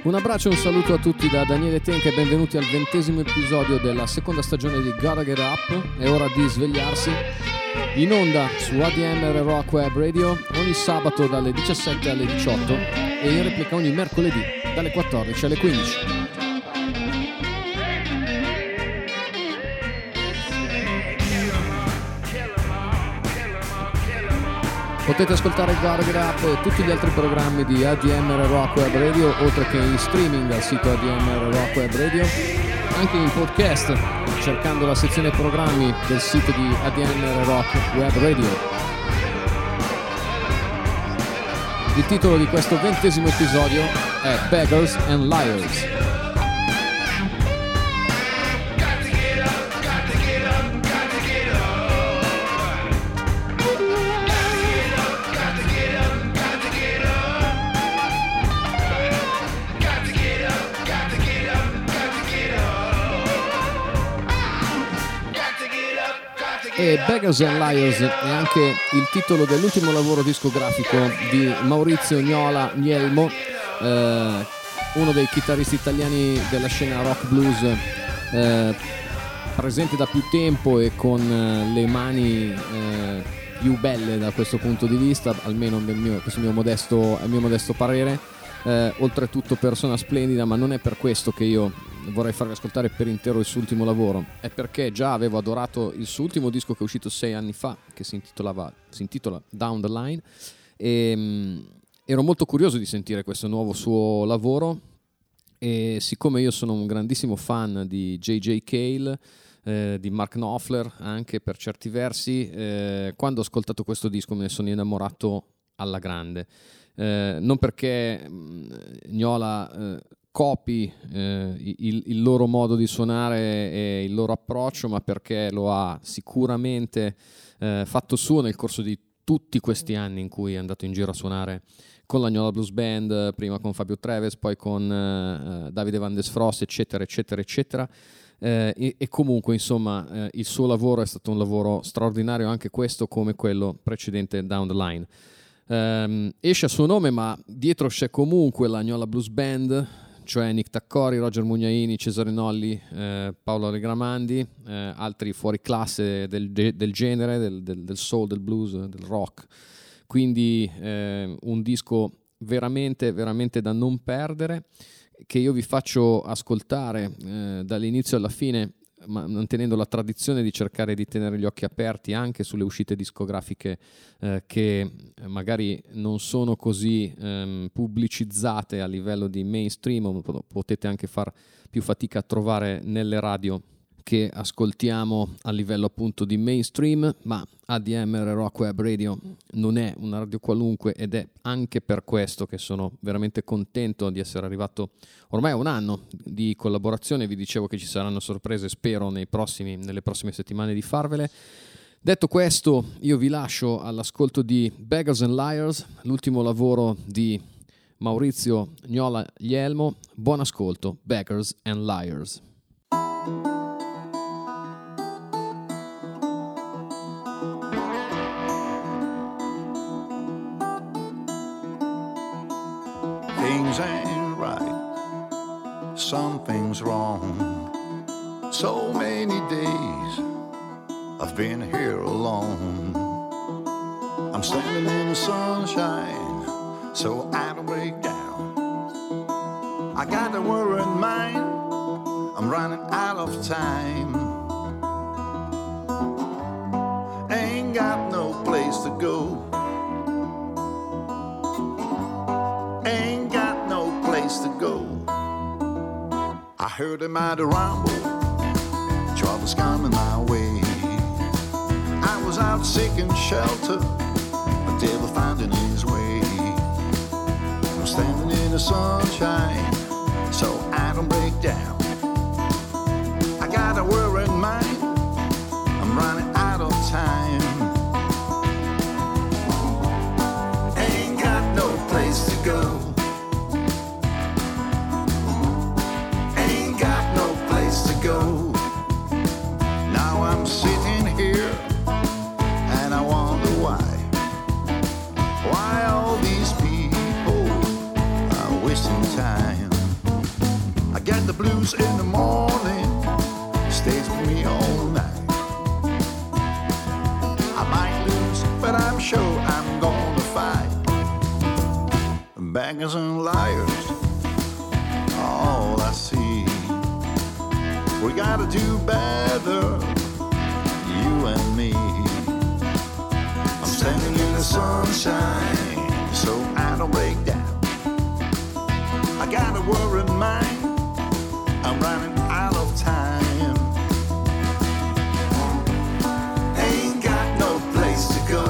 Un abbraccio e un saluto a tutti da Daniele Tenca e benvenuti al 20° episodio della seconda stagione di Gotta Get Up, è ora di svegliarsi, in onda su ADMR Rock Web Radio ogni sabato dalle 17 alle 18 e in replica ogni mercoledì dalle 14 alle 15. Potete ascoltare Gotta Get Up e tutti gli altri programmi di ADMR Rock Web Radio, oltre che in streaming al sito ADMR Rock Web Radio, anche in podcast, cercando la sezione programmi del sito di ADMR Rock Web Radio. Il titolo di questo 20° episodio è Beggars and Liars. E Beggars and Liars è anche il titolo dell'ultimo lavoro discografico di Maurizio Gnola Gielmo, uno dei chitarristi italiani della scena rock blues, presente da più tempo e con le mani più belle da questo punto di vista, almeno a mio modesto parere, oltretutto persona splendida, ma non è per questo che io vorrei farvi ascoltare per intero il suo ultimo lavoro, è perché già avevo adorato il suo ultimo disco che è uscito 6 anni fa, che si intitola Down the Line, e ero molto curioso di sentire questo nuovo suo lavoro, e siccome io sono un grandissimo fan di J.J. Cale, di Mark Knopfler anche per certi versi, quando ho ascoltato questo disco me ne sono innamorato alla grande, non perché Gnola copi il loro modo di suonare e il loro approccio, ma perché lo ha sicuramente fatto suo nel corso di tutti questi anni in cui è andato in giro a suonare con la Gnola Blues Band, prima con Fabio Treves, poi con Davide Vandes Frost, eccetera eccetera eccetera, e comunque insomma il suo lavoro è stato un lavoro straordinario, anche questo come quello precedente Down the Line. Esce a suo nome, ma dietro c'è comunque la Gnola Blues Band, cioè Nick Taccori, Roger Mugnaini, Cesare Nolli, Paolo Legramandi, altri fuori classe del genere, del soul, del blues, del rock. Quindi un disco veramente, veramente da non perdere, che io vi faccio ascoltare dall'inizio alla fine, mantenendo la tradizione di cercare di tenere gli occhi aperti anche sulle uscite discografiche che magari non sono così pubblicizzate a livello di mainstream, o potete anche far più fatica a trovare nelle radio che ascoltiamo a livello appunto di mainstream, ma ADMR Rock Web Radio non è una radio qualunque, ed è anche per questo che sono veramente contento di essere arrivato ormai a un anno di collaborazione. Vi dicevo che ci saranno sorprese, spero nelle prossime settimane di farvele. Detto questo, io vi lascio all'ascolto di Beggars and Liars, l'ultimo lavoro di Maurizio Gnola Gielmo. Buon ascolto, Beggars and Liars. Things ain't right, something's wrong. So many days I've been here alone. I'm standing in the sunshine so I don't break down. I got a worry in mind, I'm running out of time. Ain't got no place to go, ain't got no place to go. I heard a mighty rumble, troubles coming my way. I was out seeking shelter, but devil finding his way. I'm standing in the sunshine, so I don't break down. I got a worry in mind, I'm running out of time. Ain't got no place to go. Now I'm sitting here and I wonder why all these people are wasting time. I get the blues in the morning, stays with me all night. I might lose, but I'm sure I'm gonna fight. Beggars and liars are all I see. We gotta do better, you and me. I'm standing in the sunshine, so I don't break down. I got a worry in mind, I'm running out of time. Ain't got no place to go.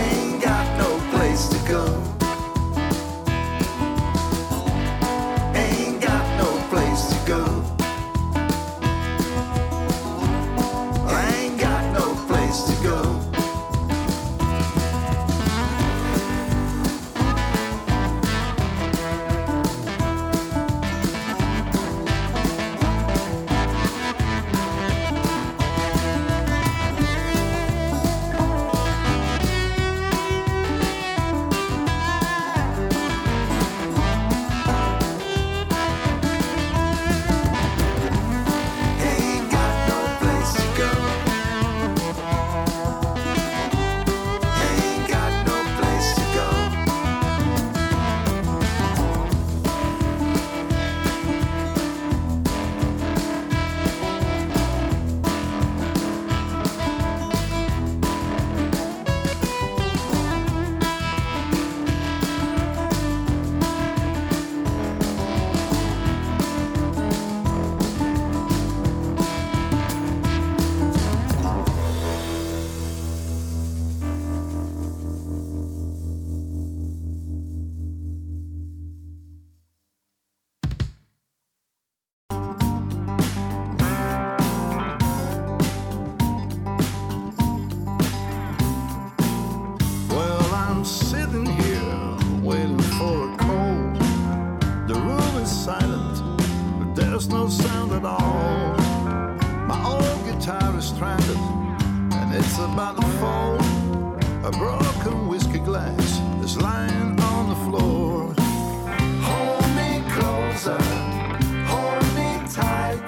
Ain't got no place to go. Hold me closer, hold me tight.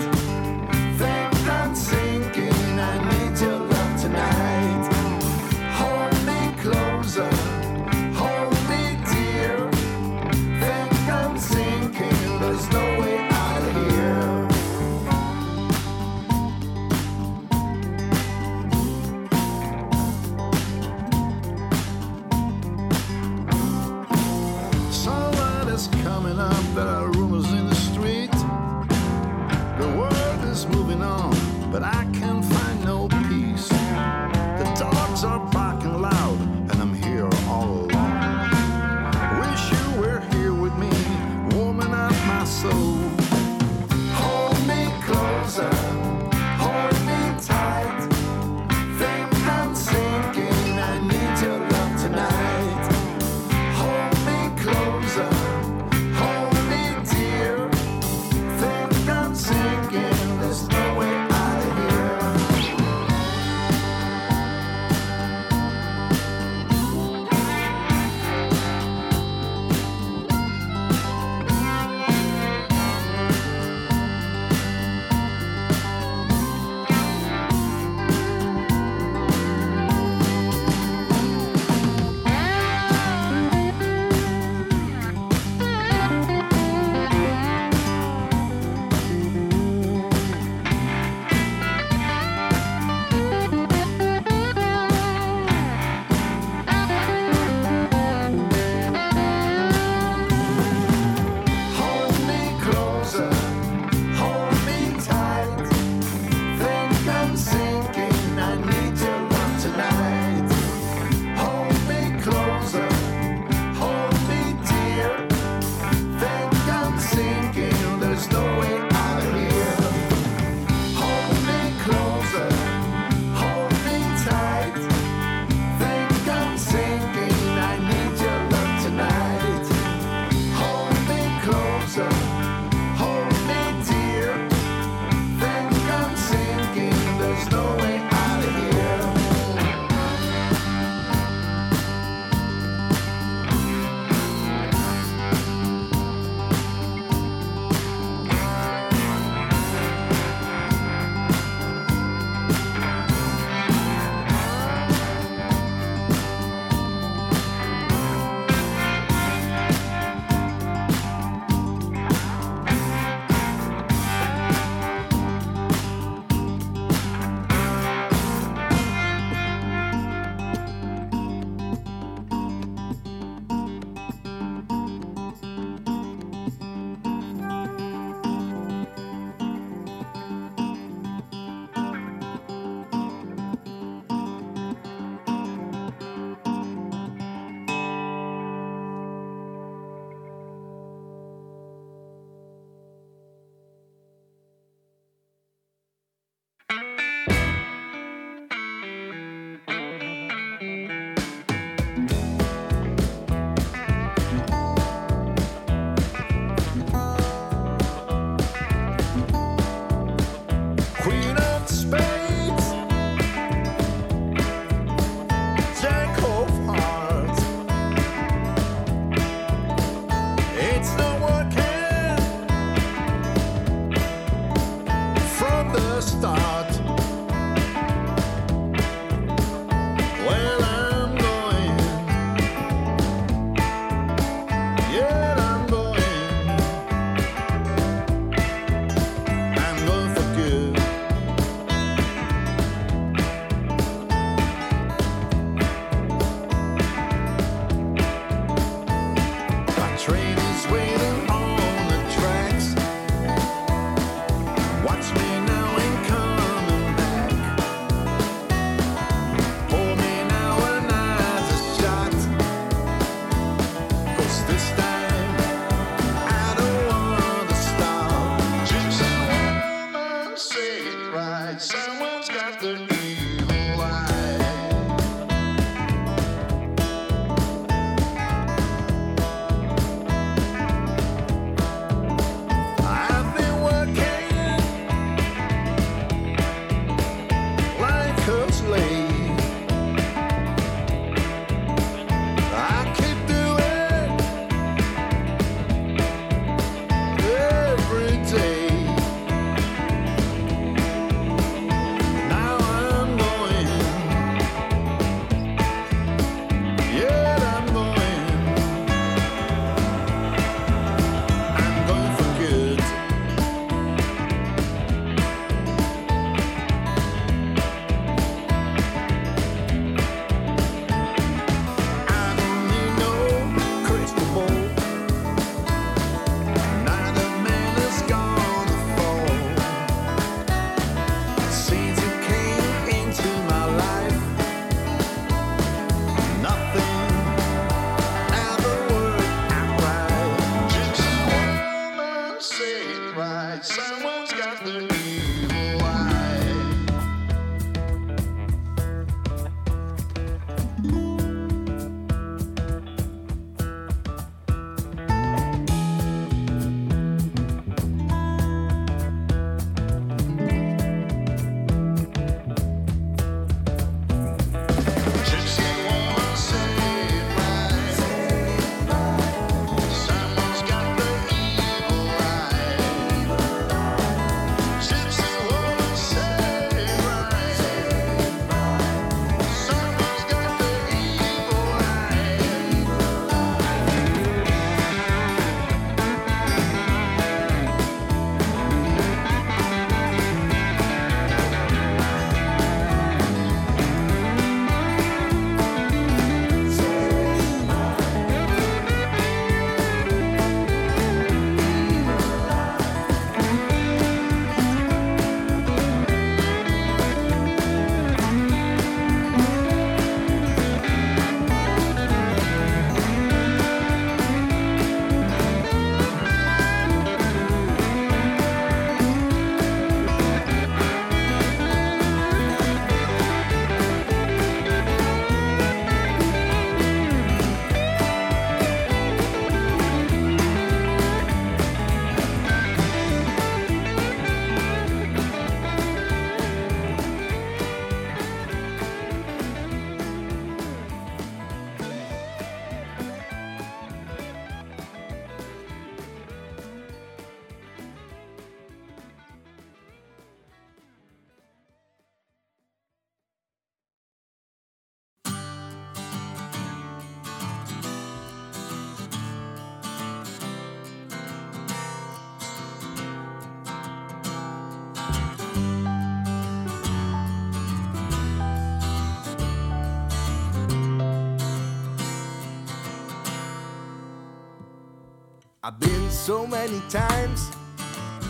I've been so many times,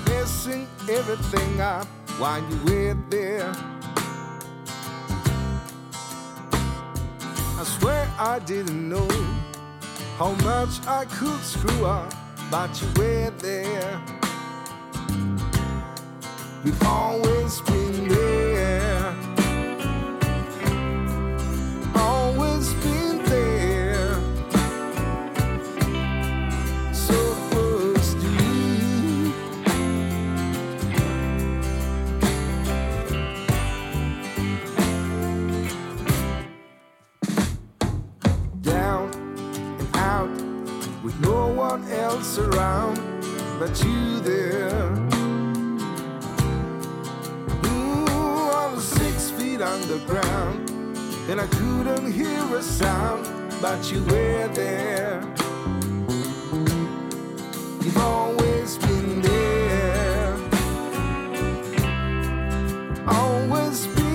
messing everything up while you were there. I swear I didn't know how much I could screw up, but you were there. We've always been there. Always been. Else around but you there. Ooh, I was 6 feet underground and I couldn't hear a sound, but you were there. You've always been there. Always been.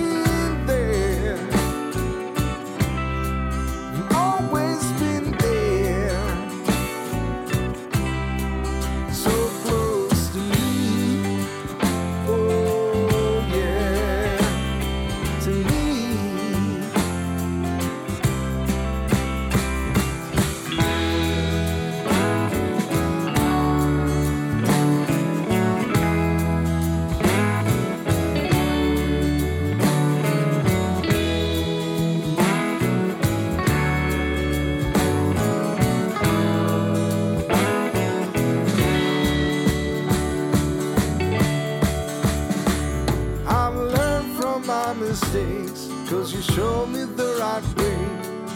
Cause you showed me the right way,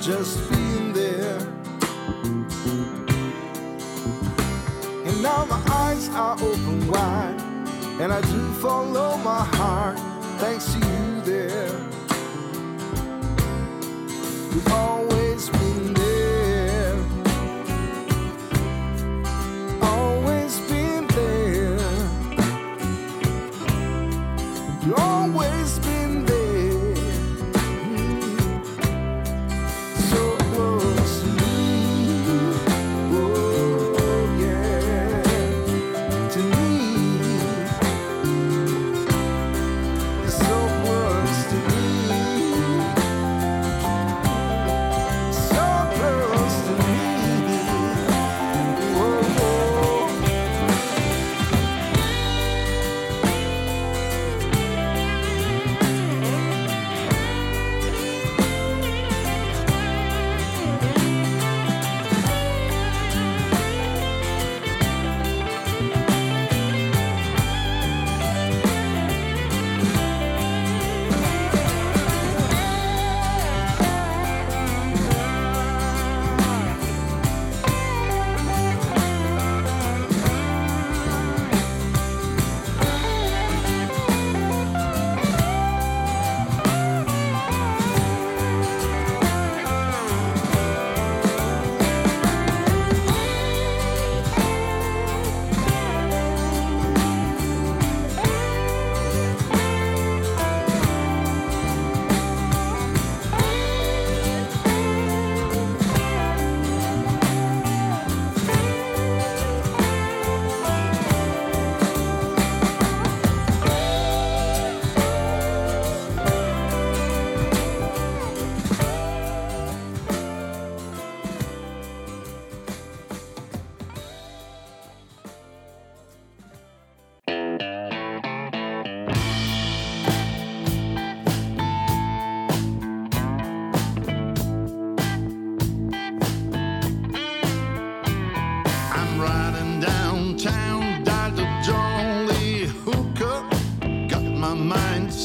just being there. And now my eyes are open wide, and I do follow my heart, thanks to you there. You've always been there. Always been there. You've always been.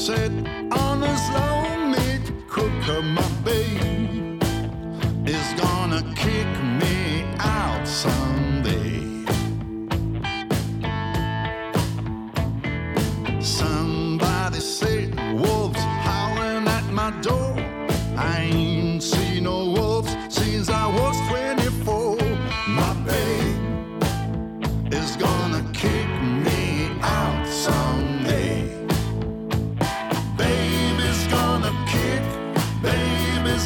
said, honest lonely cooker, my babe, is gonna kick me out someday. Somebody said, wolves howling at my door. I ain't seen no wolves since I was 24. My babe is gonna kick me out someday. Baby's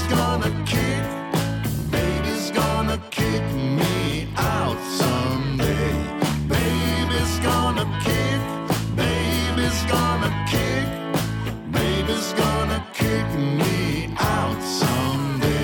gonna kick, baby's gonna kick, baby's gonna kick me out someday. Baby's gonna kick, baby's gonna kick, baby's gonna kick me out someday.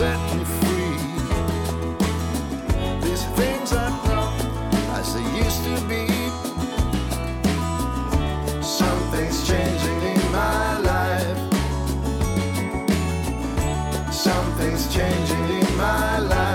set me free. These things are not as they used to be. Something's changing in my life. Something's changing in my life.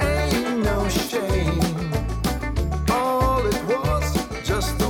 Ain't no shame. All it was, just a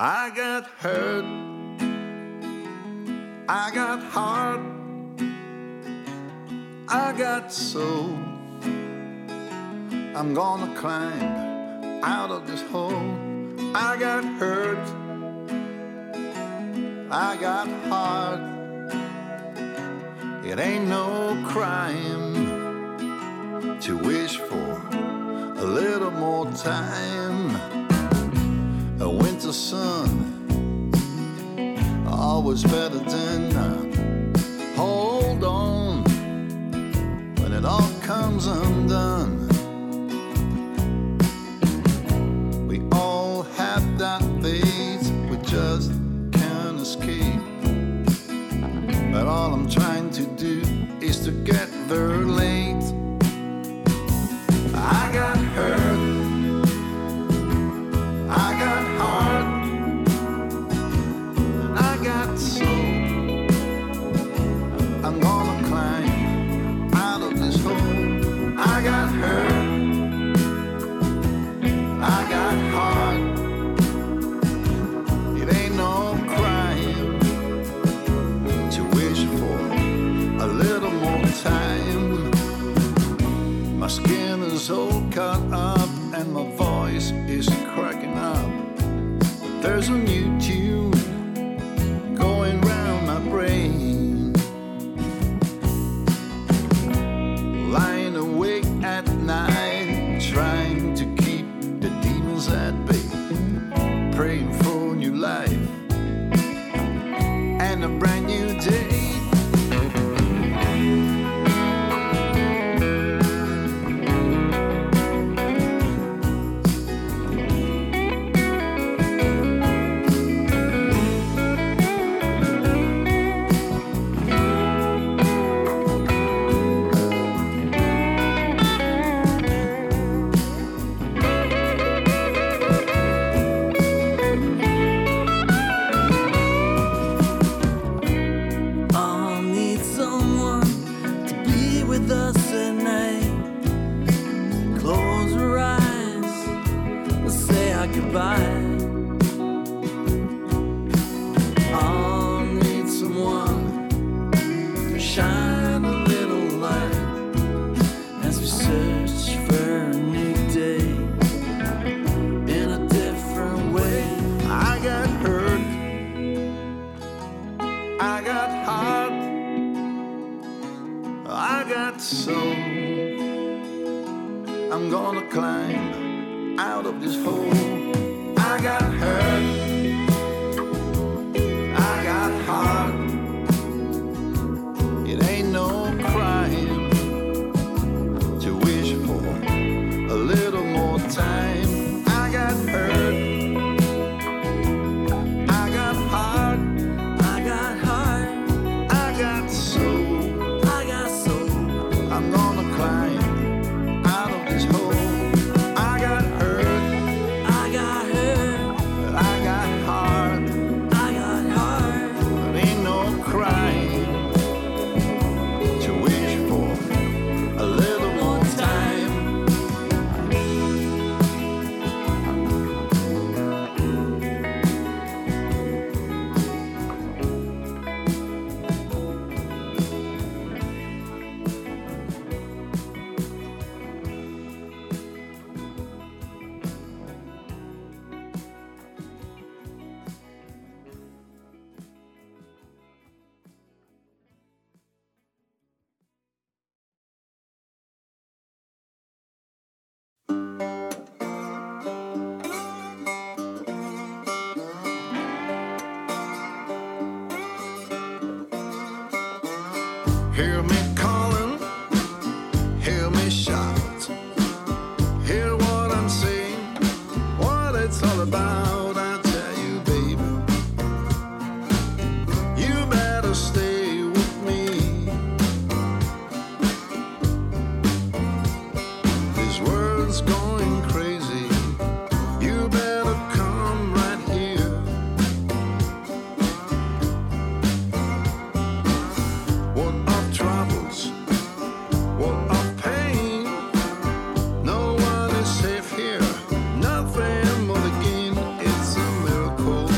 I got hurt, I got heart, I got soul. I'm gonna climb out of this hole. I got hurt, I got heart. It ain't no crime to wish for a little more time. A winter sun, always better than none. Hold on, when it all comes undone. We all have that phase, we just can't escape. But all I'm trying to do is to get there late. I got hurt, I got heart, I got soul. I'm gonna climb out of this hole. I got hurt, I got heart. It ain't no crime to wish for a little more time. My skin so cut up and my voice is cracking up. There's a new tune going round my brain. Lying awake at night, trying to keep the demons at bay. Praying for a new life and a brand new day. Hear me calling, hear me shout, hear what I'm saying, what it's all about. I tell you, baby, you better stay with me. This world's going crazy, you better come right here. What troubles, what of pain, no one is safe here, nothing more again, it's a miracle.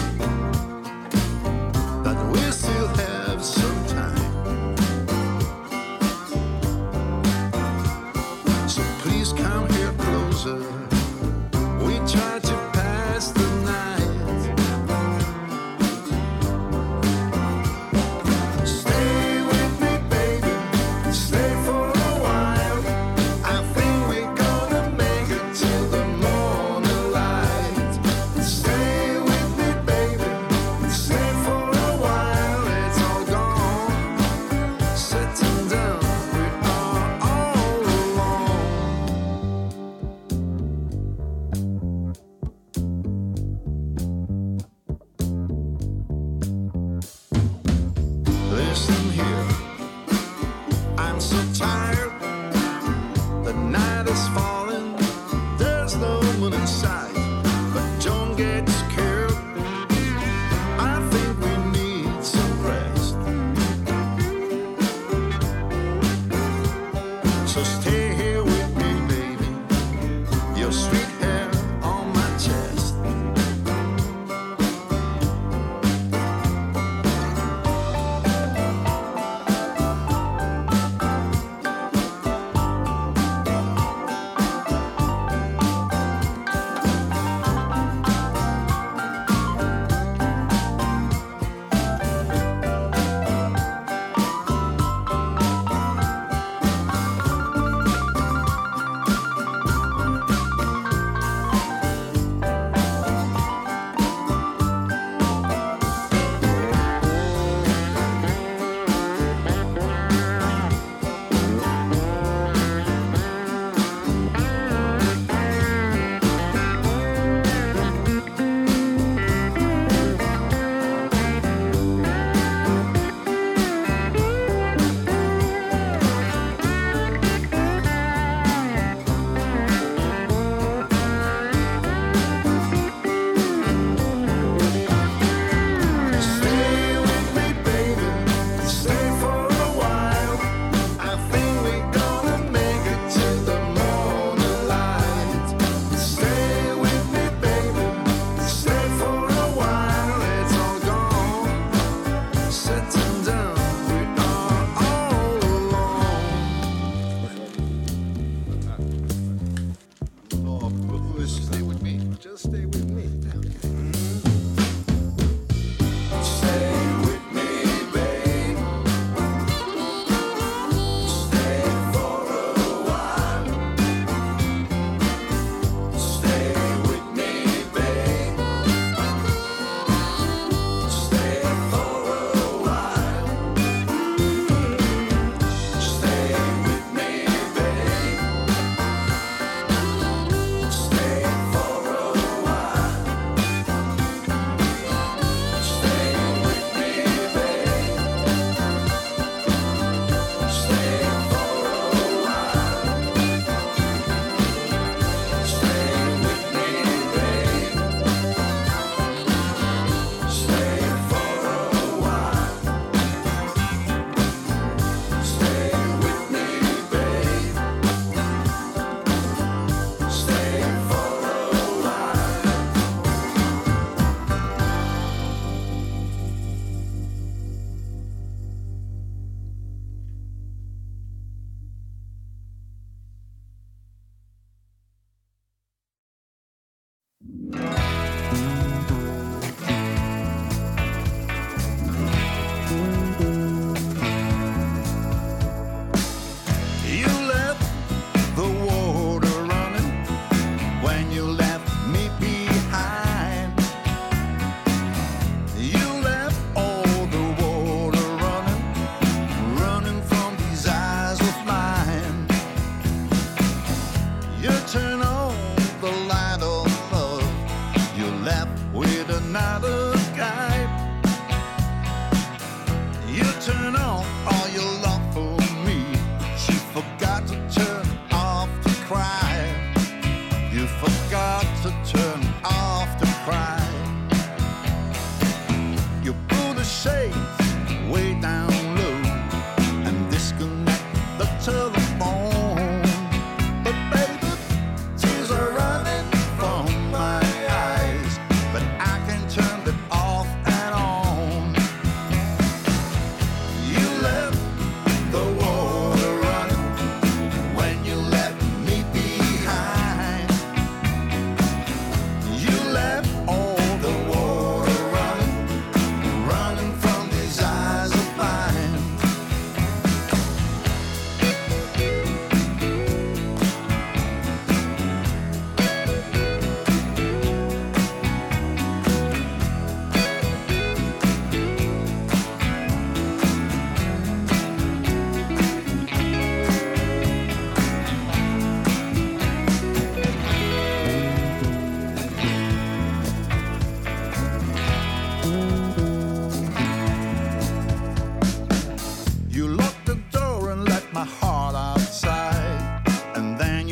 so please come here closer. We tried to pass the night. Stay with me, baby, stay for a while. I think we're gonna make it till the morning light. Stay with me, baby, stay for a while. It's all gone, sitting down.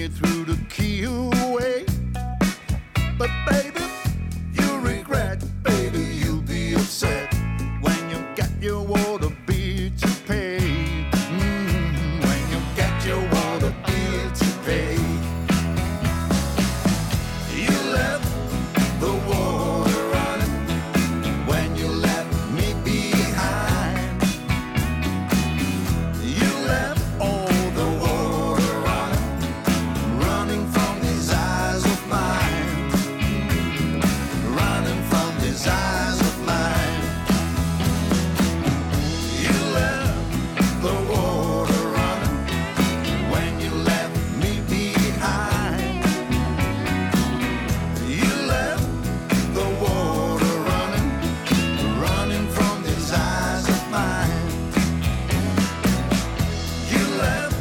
me through the keyway. But baby, you'll regret, baby, you'll be upset when you get your water bill to pay. When you get your water bill to pay, you left the water running when you left me behind. You left all the water running, running from these eyes of mine, running from these eyes of mine. You left the water running when you left me behind. You left the water running, running from these eyes of mine. You left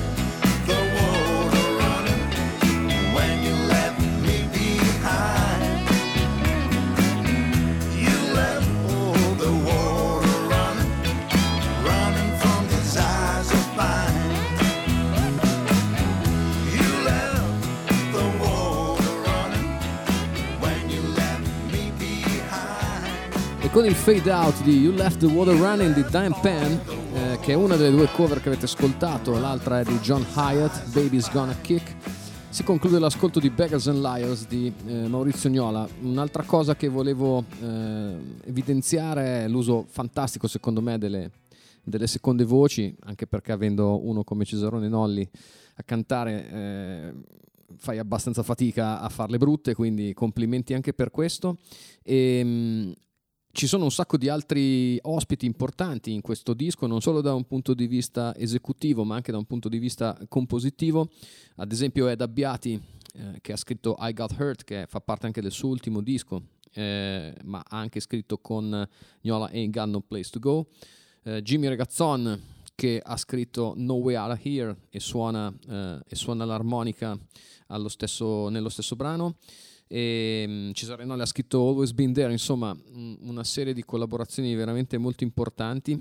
the water running when you left me behind. You left all the water running, running from these eyes of mine. You left the water running when you left me behind. E con il fade out di You Left the Water Running di Dime Pen, che è una delle due cover che avete ascoltato, l'altra è di John Hyatt, Baby's Gonna Kick, si conclude l'ascolto di Beggars and Liars di Maurizio Gnola. Un'altra cosa che volevo evidenziare è l'uso fantastico secondo me delle seconde voci, anche perché avendo uno come Cesare Nolli a cantare fai abbastanza fatica a farle brutte, quindi complimenti anche per questo. E ci sono un sacco di altri ospiti importanti in questo disco, non solo da un punto di vista esecutivo, ma anche da un punto di vista compositivo. Ad esempio Ed Abbiati, che ha scritto I Got Hurt, che fa parte anche del suo ultimo disco, ma ha anche scritto con Gnola Ain't Got No Place To Go. Jimmy Regazzon, che ha scritto No Way Out Here e suona l'armonica nello stesso brano. E Cesare Nolli ha scritto Always Been There. Insomma, una serie di collaborazioni veramente molto importanti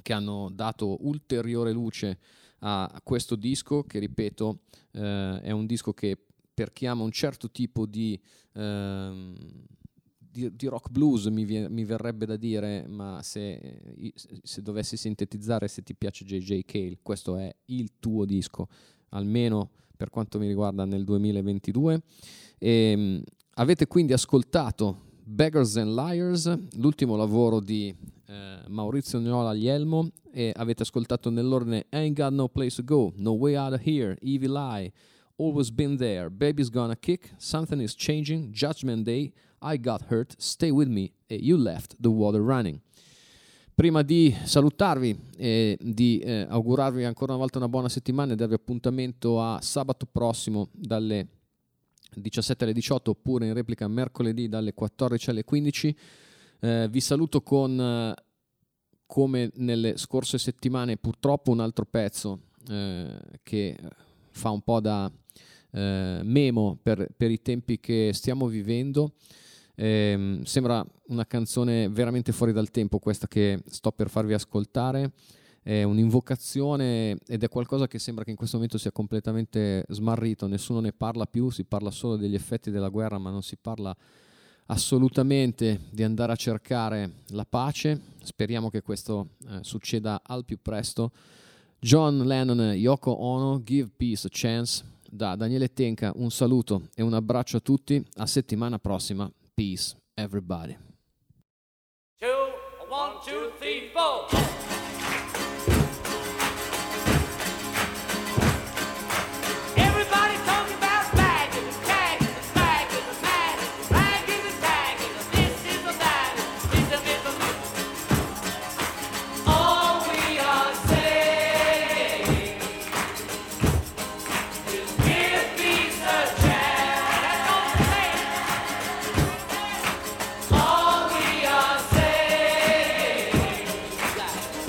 che hanno dato ulteriore luce a questo disco, che ripeto è un disco che per chi ama un certo tipo di rock blues mi verrebbe da dire, ma se dovessi sintetizzare, se ti piace J.J. Cale, questo è il tuo disco, almeno per quanto mi riguarda nel 2022. Avete quindi ascoltato Beggars and Liars, l'ultimo lavoro di Maurizio Gnola Gielmo, e avete ascoltato nell'ordine Ain't Got No Place To Go, No Way Out of Here, Evil Eye, Always Been There, Baby's Gonna Kick, Something Is Changing, Judgment Day, I Got Hurt, Stay With Me e You Left The Water Running. Prima di salutarvi e di augurarvi ancora una volta una buona settimana e darvi appuntamento a sabato prossimo dalle 17 alle 18, oppure in replica mercoledì dalle 14 alle 15, vi saluto con, come nelle scorse settimane purtroppo, un altro pezzo che fa un po' da memo per i tempi che stiamo vivendo. Sembra una canzone veramente fuori dal tempo questa che sto per farvi ascoltare, è un'invocazione ed è qualcosa che sembra che in questo momento sia completamente smarrito, nessuno ne parla più, si parla solo degli effetti della guerra, ma non si parla assolutamente di andare a cercare la pace. Speriamo che questo succeda al più presto. John Lennon e Yoko Ono, Give Peace a Chance. Da Daniele Tenca un saluto e un abbraccio a tutti, a settimana prossima. Peace, everybody. 2, 1, 2, 3, 4. Everybody's talking about baggage, tagging, baggage, baggage, baggage, baggage. This is the baggage, this is the baggage. All we are saying is give peace a chance. That's all we're saying. All we are saying.